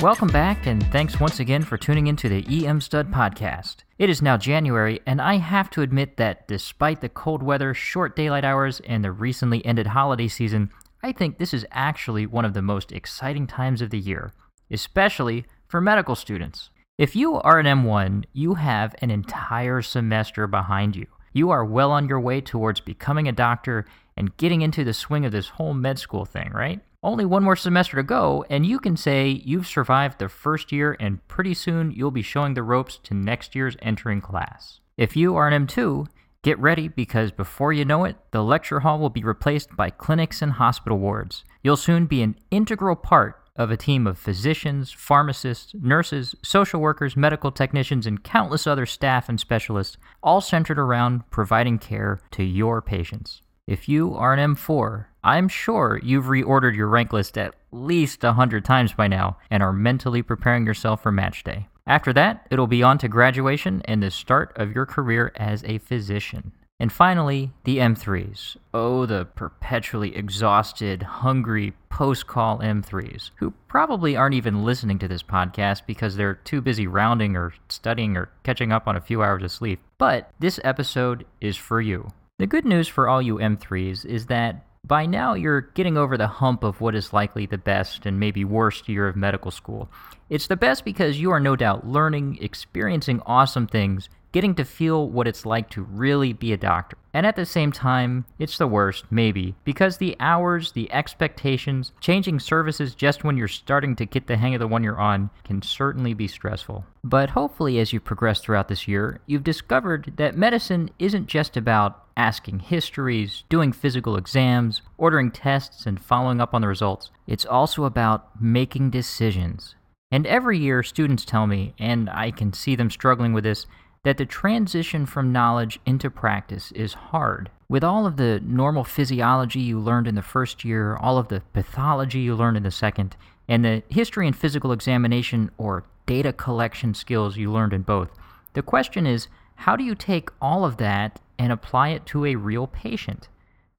Welcome back, and thanks once again for tuning into the EM Stud Podcast. It is now January, and I have to admit that despite the cold weather, short daylight hours, and the recently ended holiday season, I think this is actually one of the most exciting times of the year, especially for medical students. If you are an M1, you have an entire semester behind you. You are well on your way towards becoming a doctor and getting into the swing of this whole med school thing, right? Only one more semester to go, and you can say you've survived the first year, and pretty soon you'll be showing the ropes to next year's entering class. If you are an M2, get ready, because before you know it, the lecture hall will be replaced by clinics and hospital wards. You'll soon be an integral part of a team of physicians, pharmacists, nurses, social workers, medical technicians, and countless other staff and specialists, all centered around providing care to your patients. If you are an M4, I'm sure you've reordered your rank list at least 100 times by now and are mentally preparing yourself for match day. After that, it'll be on to graduation and the start of your career as a physician. And finally, the M3s. Oh, the perpetually exhausted, hungry, post-call M3s, who probably aren't even listening to this podcast because they're too busy rounding or studying or catching up on a few hours of sleep. But this episode is for you. The good news for all you M3s is that by now you're getting over the hump of what is likely the best and maybe worst year of medical school. It's the best because you are no doubt learning, experiencing awesome things, getting to feel what it's like to really be a doctor. And at the same time, it's the worst, maybe, because the hours, the expectations, changing services just when you're starting to get the hang of the one you're on can certainly be stressful. But hopefully as you progress throughout this year, you've discovered that medicine isn't just about asking histories, doing physical exams, ordering tests, and following up on the results. It's also about making decisions. And every year, students tell me, and I can see them struggling with this, that the transition from knowledge into practice is hard. With all of the normal physiology you learned in the first year, all of the pathology you learned in the second, and the history and physical examination or data collection skills you learned in both, the question is, how do you take all of that and apply it to a real patient?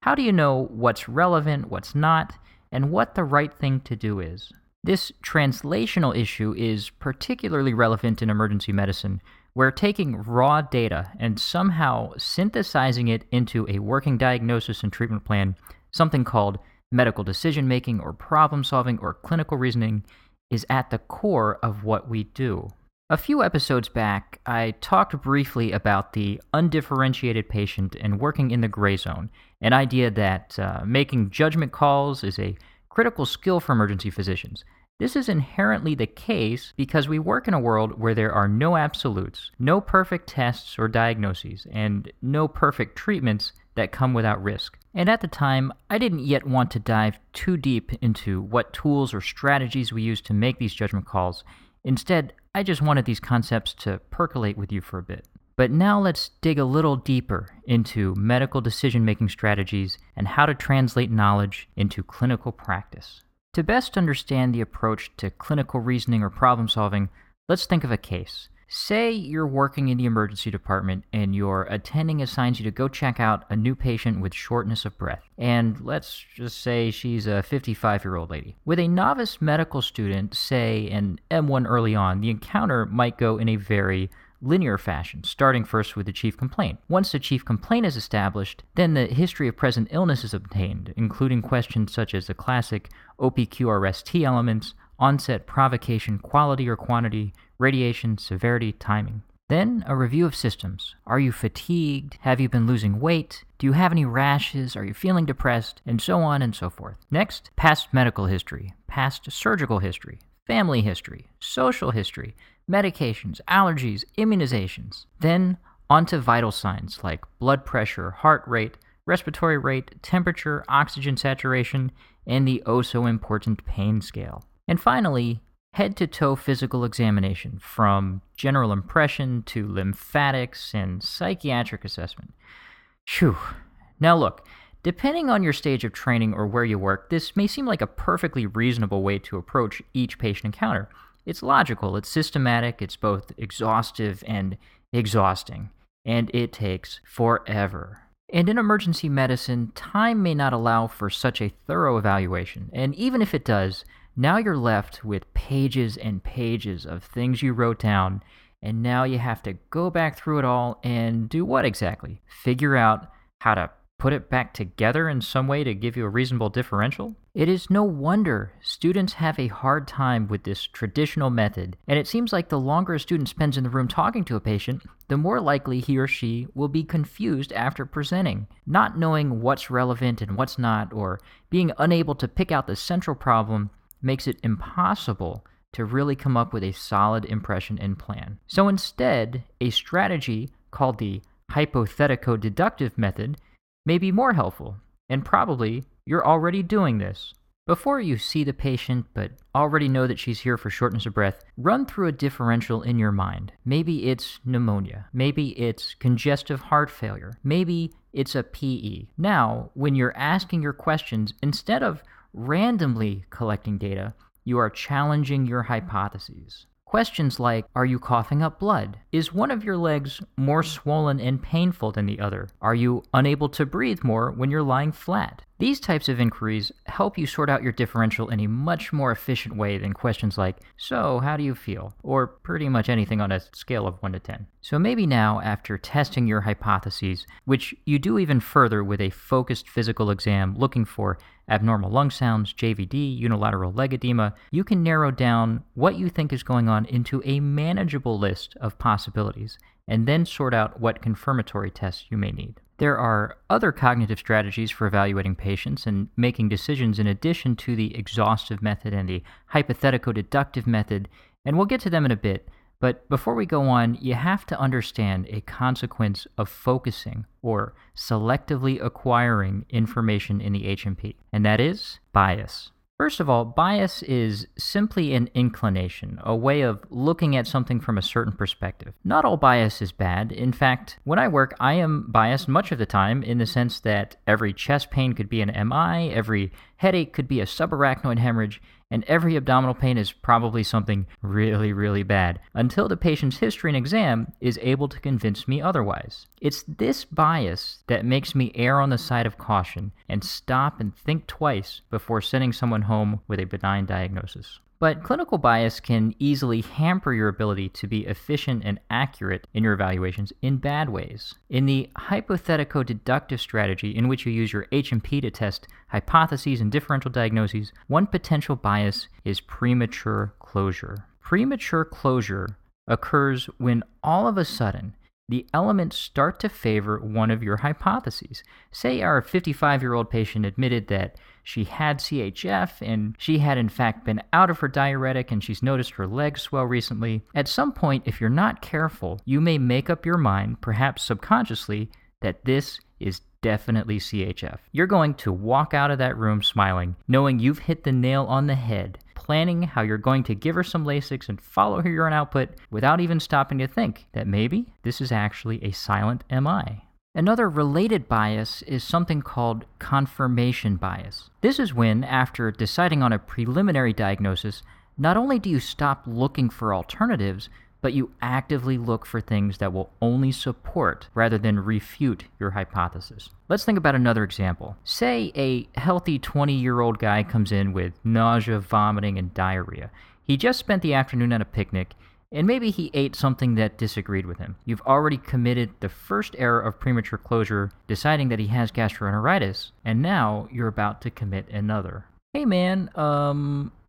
How do you know what's relevant, what's not, and what the right thing to do is? This translational issue is particularly relevant in emergency medicine, where taking raw data and somehow synthesizing it into a working diagnosis and treatment plan, something called medical decision-making or problem-solving or clinical reasoning, is at the core of what we do. A few episodes back, I talked briefly about the undifferentiated patient and working in the gray zone, an idea that making judgment calls is a critical skill for emergency physicians. This is inherently the case because we work in a world where there are no absolutes, no perfect tests or diagnoses, and no perfect treatments that come without risk. And at the time, I didn't yet want to dive too deep into what tools or strategies we use to make these judgment calls. Instead, I just wanted these concepts to percolate with you for a bit. But now let's dig a little deeper into medical decision-making strategies and how to translate knowledge into clinical practice. To best understand the approach to clinical reasoning or problem solving, let's think of a case. Say you're working in the emergency department and your attending assigns you to go check out a new patient with shortness of breath. And let's just say she's a 55-year-old lady. With a novice medical student, say an M1 early on, the encounter might go in a very linear fashion, starting first with the chief complaint. Once the chief complaint is established, then the history of present illness is obtained, including questions such as the classic OPQRST elements, onset, provocation, quality or quantity, radiation, severity, timing. Then a review of systems. Are you fatigued? Have you been losing weight? Do you have any rashes? Are you feeling depressed? And so on and so forth. Next, past medical history, past surgical history, family history, social history, medications, allergies, immunizations. Then onto vital signs like blood pressure, heart rate, respiratory rate, temperature, oxygen saturation, and the oh-so-important pain scale. And finally, head-to-toe physical examination, from general impression to lymphatics and psychiatric assessment. Phew. Now look, depending on your stage of training or where you work, this may seem like a perfectly reasonable way to approach each patient encounter. It's logical, it's systematic, it's both exhaustive and exhausting, and it takes forever. And in emergency medicine, time may not allow for such a thorough evaluation, and even if it does, Now you're left with pages and pages of things you wrote down, and now you have to go back through it all and do what exactly? Figure out how to put it back together in some way to give you a reasonable differential? It is no wonder students have a hard time with this traditional method, and it seems like the longer a student spends in the room talking to a patient, the more likely he or she will be confused after presenting, not knowing what's relevant and what's not, or being unable to pick out the central problem makes it impossible to really come up with a solid impression and plan. So instead, a strategy called the hypothetico-deductive method may be more helpful, and probably you're already doing this. Before you see the patient but already know that she's here for shortness of breath, run through a differential in your mind. Maybe it's pneumonia. Maybe it's congestive heart failure. Maybe it's a PE. Now, when you're asking your questions, instead of randomly collecting data, you are challenging your hypotheses. Questions like, are you coughing up blood? Is one of your legs more swollen and painful than the other? Are you unable to breathe more when you're lying flat? These types of inquiries help you sort out your differential in a much more efficient way than questions like, so how do you feel? Or pretty much anything on a scale of 1 to 10. So maybe now, after testing your hypotheses, which you do even further with a focused physical exam looking for abnormal lung sounds, JVD, unilateral leg edema, you can narrow down what you think is going on into a manageable list of possibilities, and then sort out what confirmatory tests you may need. There are other cognitive strategies for evaluating patients and making decisions in addition to the exhaustive method and the hypothetico-deductive method, and we'll get to them in a bit. But before we go on, you have to understand a consequence of focusing or selectively acquiring information in the HMP, and that is bias. First of all, bias is simply an inclination, a way of looking at something from a certain perspective. Not all bias is bad. In fact, when I work, I am biased much of the time in the sense that every chest pain could be an MI, every headache could be a subarachnoid hemorrhage, and every abdominal pain is probably something really, really bad, until the patient's history and exam is able to convince me otherwise. It's this bias that makes me err on the side of caution and stop and think twice before sending someone home with a benign diagnosis. But clinical bias can easily hamper your ability to be efficient and accurate in your evaluations in bad ways. In the hypothetico-deductive strategy, in which you use your HMP to test hypotheses and differential diagnoses, one potential bias is premature closure. Premature closure occurs when all of a sudden the elements start to favor one of your hypotheses. Say our 55-year-old patient admitted that she had CHF and she had in fact been out of her diuretic and she's noticed her legs swell recently. At some point, if you're not careful, you may make up your mind, perhaps subconsciously, that this is definitely CHF. You're going to walk out of that room smiling, knowing you've hit the nail on the head, planning how you're going to give her some Lasix and follow her urine output without even stopping to think that maybe this is actually a silent MI. Another related bias is something called confirmation bias. This is when, after deciding on a preliminary diagnosis, not only do you stop looking for alternatives, but you actively look for things that will only support rather than refute your hypothesis. Let's think about another example. Say a healthy 20-year-old guy comes in with nausea, vomiting, and diarrhea. He just spent the afternoon at a picnic, and maybe he ate something that disagreed with him. You've already committed the first error of premature closure, deciding that he has gastroenteritis, and now you're about to commit another. Hey man,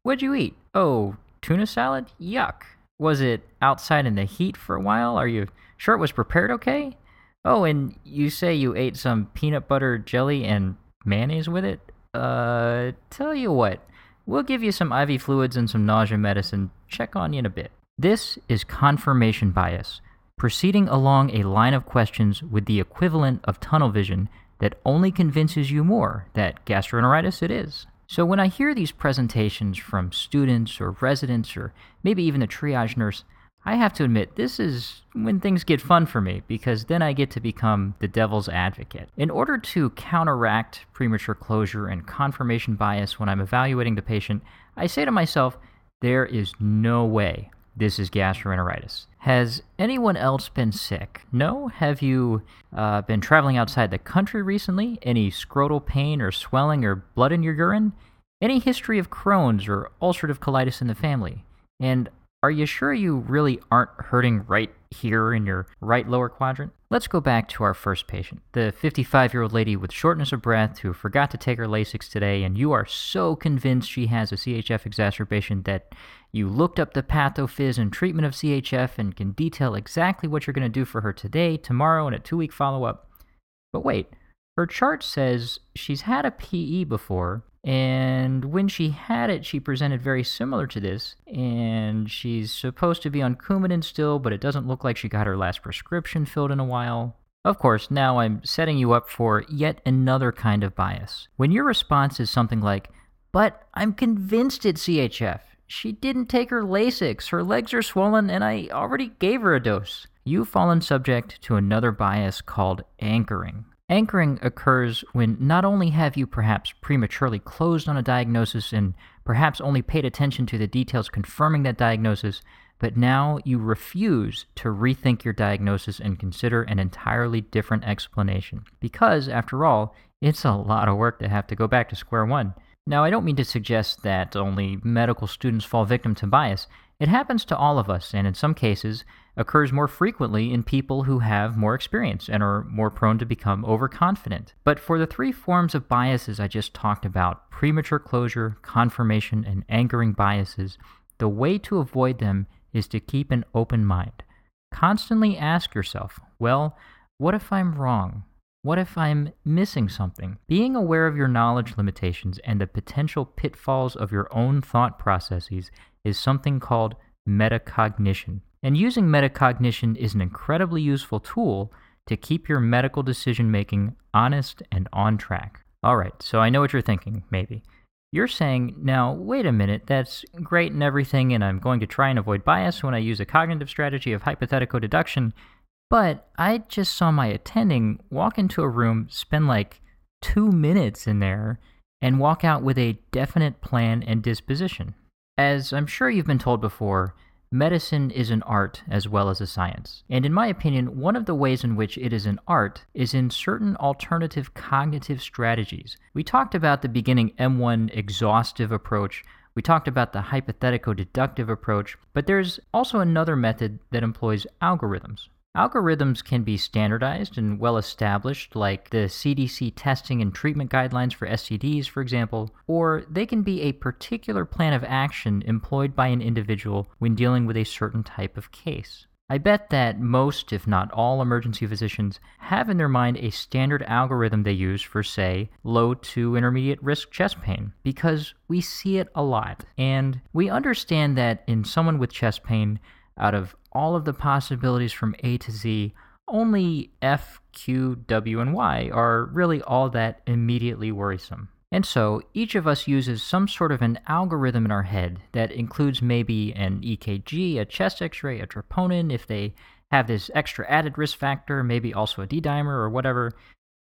what'd you eat? Oh, tuna salad? Yuck. Was it outside in the heat for a while? Are you sure it was prepared okay? Oh, and you say you ate some peanut butter jelly and mayonnaise with it? Tell you what, we'll give you some IV fluids and some nausea medicine. Check on you in a bit. This is confirmation bias, proceeding along a line of questions with the equivalent of tunnel vision that only convinces you more that gastroenteritis it is. So when I hear these presentations from students or residents or maybe even the triage nurse, I have to admit, this is when things get fun for me, because then I get to become the devil's advocate. In order to counteract premature closure and confirmation bias when I'm evaluating the patient, I say to myself, there is no way this is gastroenteritis. Has anyone else been sick? No? Have you been traveling outside the country recently? Any scrotal pain or swelling or blood in your urine? Any history of Crohn's or ulcerative colitis in the family? And are you sure you really aren't hurting right here in your right lower quadrant? Let's go back to our first patient, the 55-year-old lady with shortness of breath who forgot to take her Lasix today, and you are so convinced she has a CHF exacerbation that you looked up the pathophys and treatment of CHF and can detail exactly what you're going to do for her today, tomorrow, and a 2-week follow-up. But wait, her chart says she's had a PE before, and when she had it, she presented very similar to this, and she's supposed to be on Coumadin still, but it doesn't look like she got her last prescription filled in a while. Of course, now I'm setting you up for yet another kind of bias. When your response is something like, "But I'm convinced it's CHF. She didn't take her Lasix, her legs are swollen, and I already gave her a dose," you've fallen subject to another bias called anchoring. Anchoring occurs when not only have you perhaps prematurely closed on a diagnosis and perhaps only paid attention to the details confirming that diagnosis, but now you refuse to rethink your diagnosis and consider an entirely different explanation. Because, after all, it's a lot of work to have to go back to square one. Now, I don't mean to suggest that only medical students fall victim to bias. It happens to all of us, and in some cases, occurs more frequently in people who have more experience and are more prone to become overconfident. But for the three forms of biases I just talked about, premature closure, confirmation, and anchoring biases, the way to avoid them is to keep an open mind. Constantly ask yourself, well, what if I'm wrong? What if I'm missing something? Being aware of your knowledge limitations and the potential pitfalls of your own thought processes is something called metacognition. And using metacognition is an incredibly useful tool to keep your medical decision-making honest and on track. All right, so I know what you're thinking, maybe. You're saying, now, wait a minute, that's great and everything, and I'm going to try and avoid bias when I use a cognitive strategy of hypothetical deduction, but I just saw my attending walk into a room, spend like 2 minutes in there, and walk out with a definite plan and disposition. As I'm sure you've been told before, medicine is an art as well as a science. And in my opinion, one of the ways in which it is an art is in certain alternative cognitive strategies. We talked about the beginning M1 exhaustive approach. We talked about the hypothetico-deductive approach. But there's also another method that employs algorithms. Algorithms can be standardized and well-established, like the CDC testing and treatment guidelines for STDs, for example, or they can be a particular plan of action employed by an individual when dealing with a certain type of case. I bet that most, if not all, emergency physicians have in their mind a standard algorithm they use for, say, low to intermediate risk chest pain, because we see it a lot, and we understand that in someone with chest pain, out of all of the possibilities from A to Z, only F, Q, W, and Y are really all that immediately worrisome. And so each of us uses some sort of an algorithm in our head that includes maybe an EKG, a chest x-ray, a troponin, if they have this extra added risk factor, maybe also a D-dimer or whatever.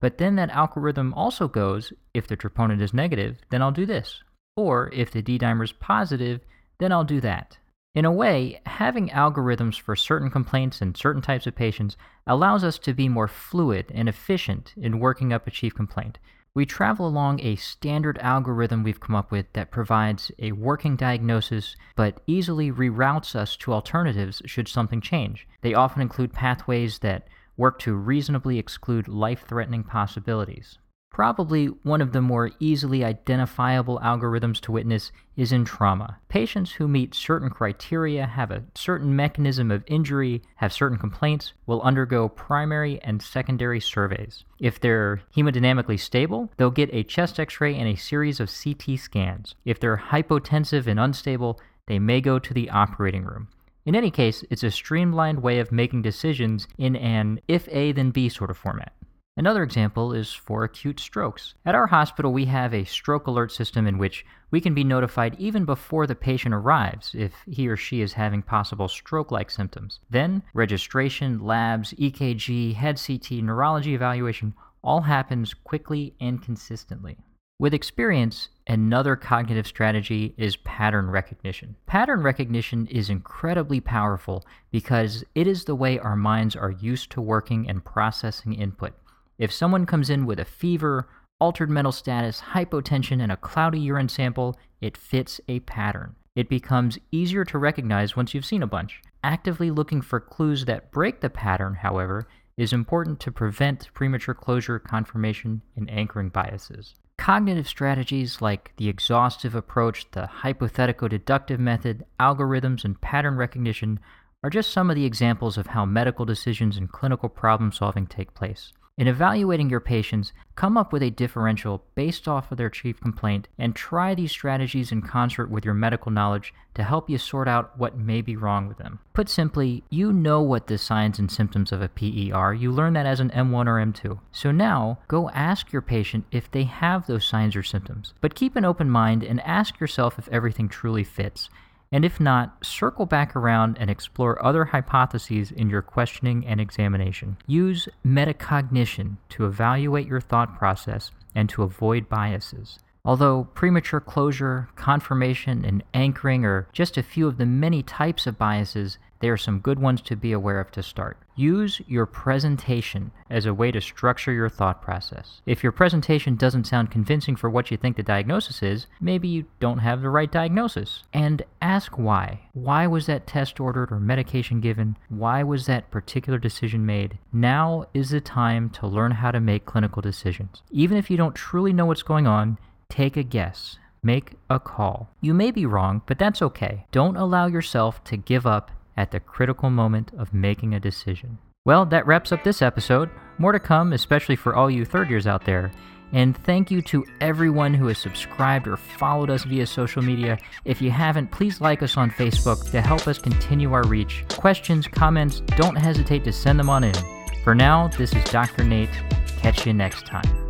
But then that algorithm also goes, if the troponin is negative, then I'll do this. Or if the D-dimer is positive, then I'll do that. In a way, having algorithms for certain complaints and certain types of patients allows us to be more fluid and efficient in working up a chief complaint. We travel along a standard algorithm we've come up with that provides a working diagnosis, but easily reroutes us to alternatives should something change. They often include pathways that work to reasonably exclude life-threatening possibilities. Probably one of the more easily identifiable algorithms to witness is in trauma. Patients who meet certain criteria, have a certain mechanism of injury, have certain complaints, will undergo primary and secondary surveys. If they're hemodynamically stable, they'll get a chest x-ray and a series of CT scans. If they're hypotensive and unstable, they may go to the operating room. In any case, it's a streamlined way of making decisions in an if A then B sort of format. Another example is for acute strokes. At our hospital, we have a stroke alert system in which we can be notified even before the patient arrives if he or she is having possible stroke-like symptoms. Then, registration, labs, EKG, head CT, neurology evaluation all happens quickly and consistently. With experience, another cognitive strategy is pattern recognition. Pattern recognition is incredibly powerful because it is the way our minds are used to working and processing input. If someone comes in with a fever, altered mental status, hypotension, and a cloudy urine sample, it fits a pattern. It becomes easier to recognize once you've seen a bunch. Actively looking for clues that break the pattern, however, is important to prevent premature closure, confirmation, and anchoring biases. Cognitive strategies like the exhaustive approach, the hypothetico-deductive method, algorithms, and pattern recognition are just some of the examples of how medical decisions and clinical problem-solving take place. In evaluating your patients, come up with a differential based off of their chief complaint and try these strategies in concert with your medical knowledge to help you sort out what may be wrong with them. Put simply, you know what the signs and symptoms of a PE are. You learn that as an M1 or M2. So now, go ask your patient if they have those signs or symptoms. But keep an open mind and ask yourself if everything truly fits. And if not, circle back around and explore other hypotheses in your questioning and examination. Use metacognition to evaluate your thought process and to avoid biases. Although premature closure, confirmation, and anchoring are just a few of the many types of biases, they are some good ones to be aware of to start. Use your presentation as a way to structure your thought process. If your presentation doesn't sound convincing for what you think the diagnosis is, maybe you don't have the right diagnosis. And ask why. Why was that test ordered or medication given? Why was that particular decision made? Now is the time to learn how to make clinical decisions. Even if you don't truly know what's going on, take a guess. Make a call. You may be wrong, but that's okay. Don't allow yourself to give up at the critical moment of making a decision. Well, that wraps up this episode. More to come, especially for all you third years out there. And thank you to everyone who has subscribed or followed us via social media. If you haven't, please like us on Facebook to help us continue our reach. Questions, comments, don't hesitate to send them on in. For now, this is Dr. Nate. Catch you next time.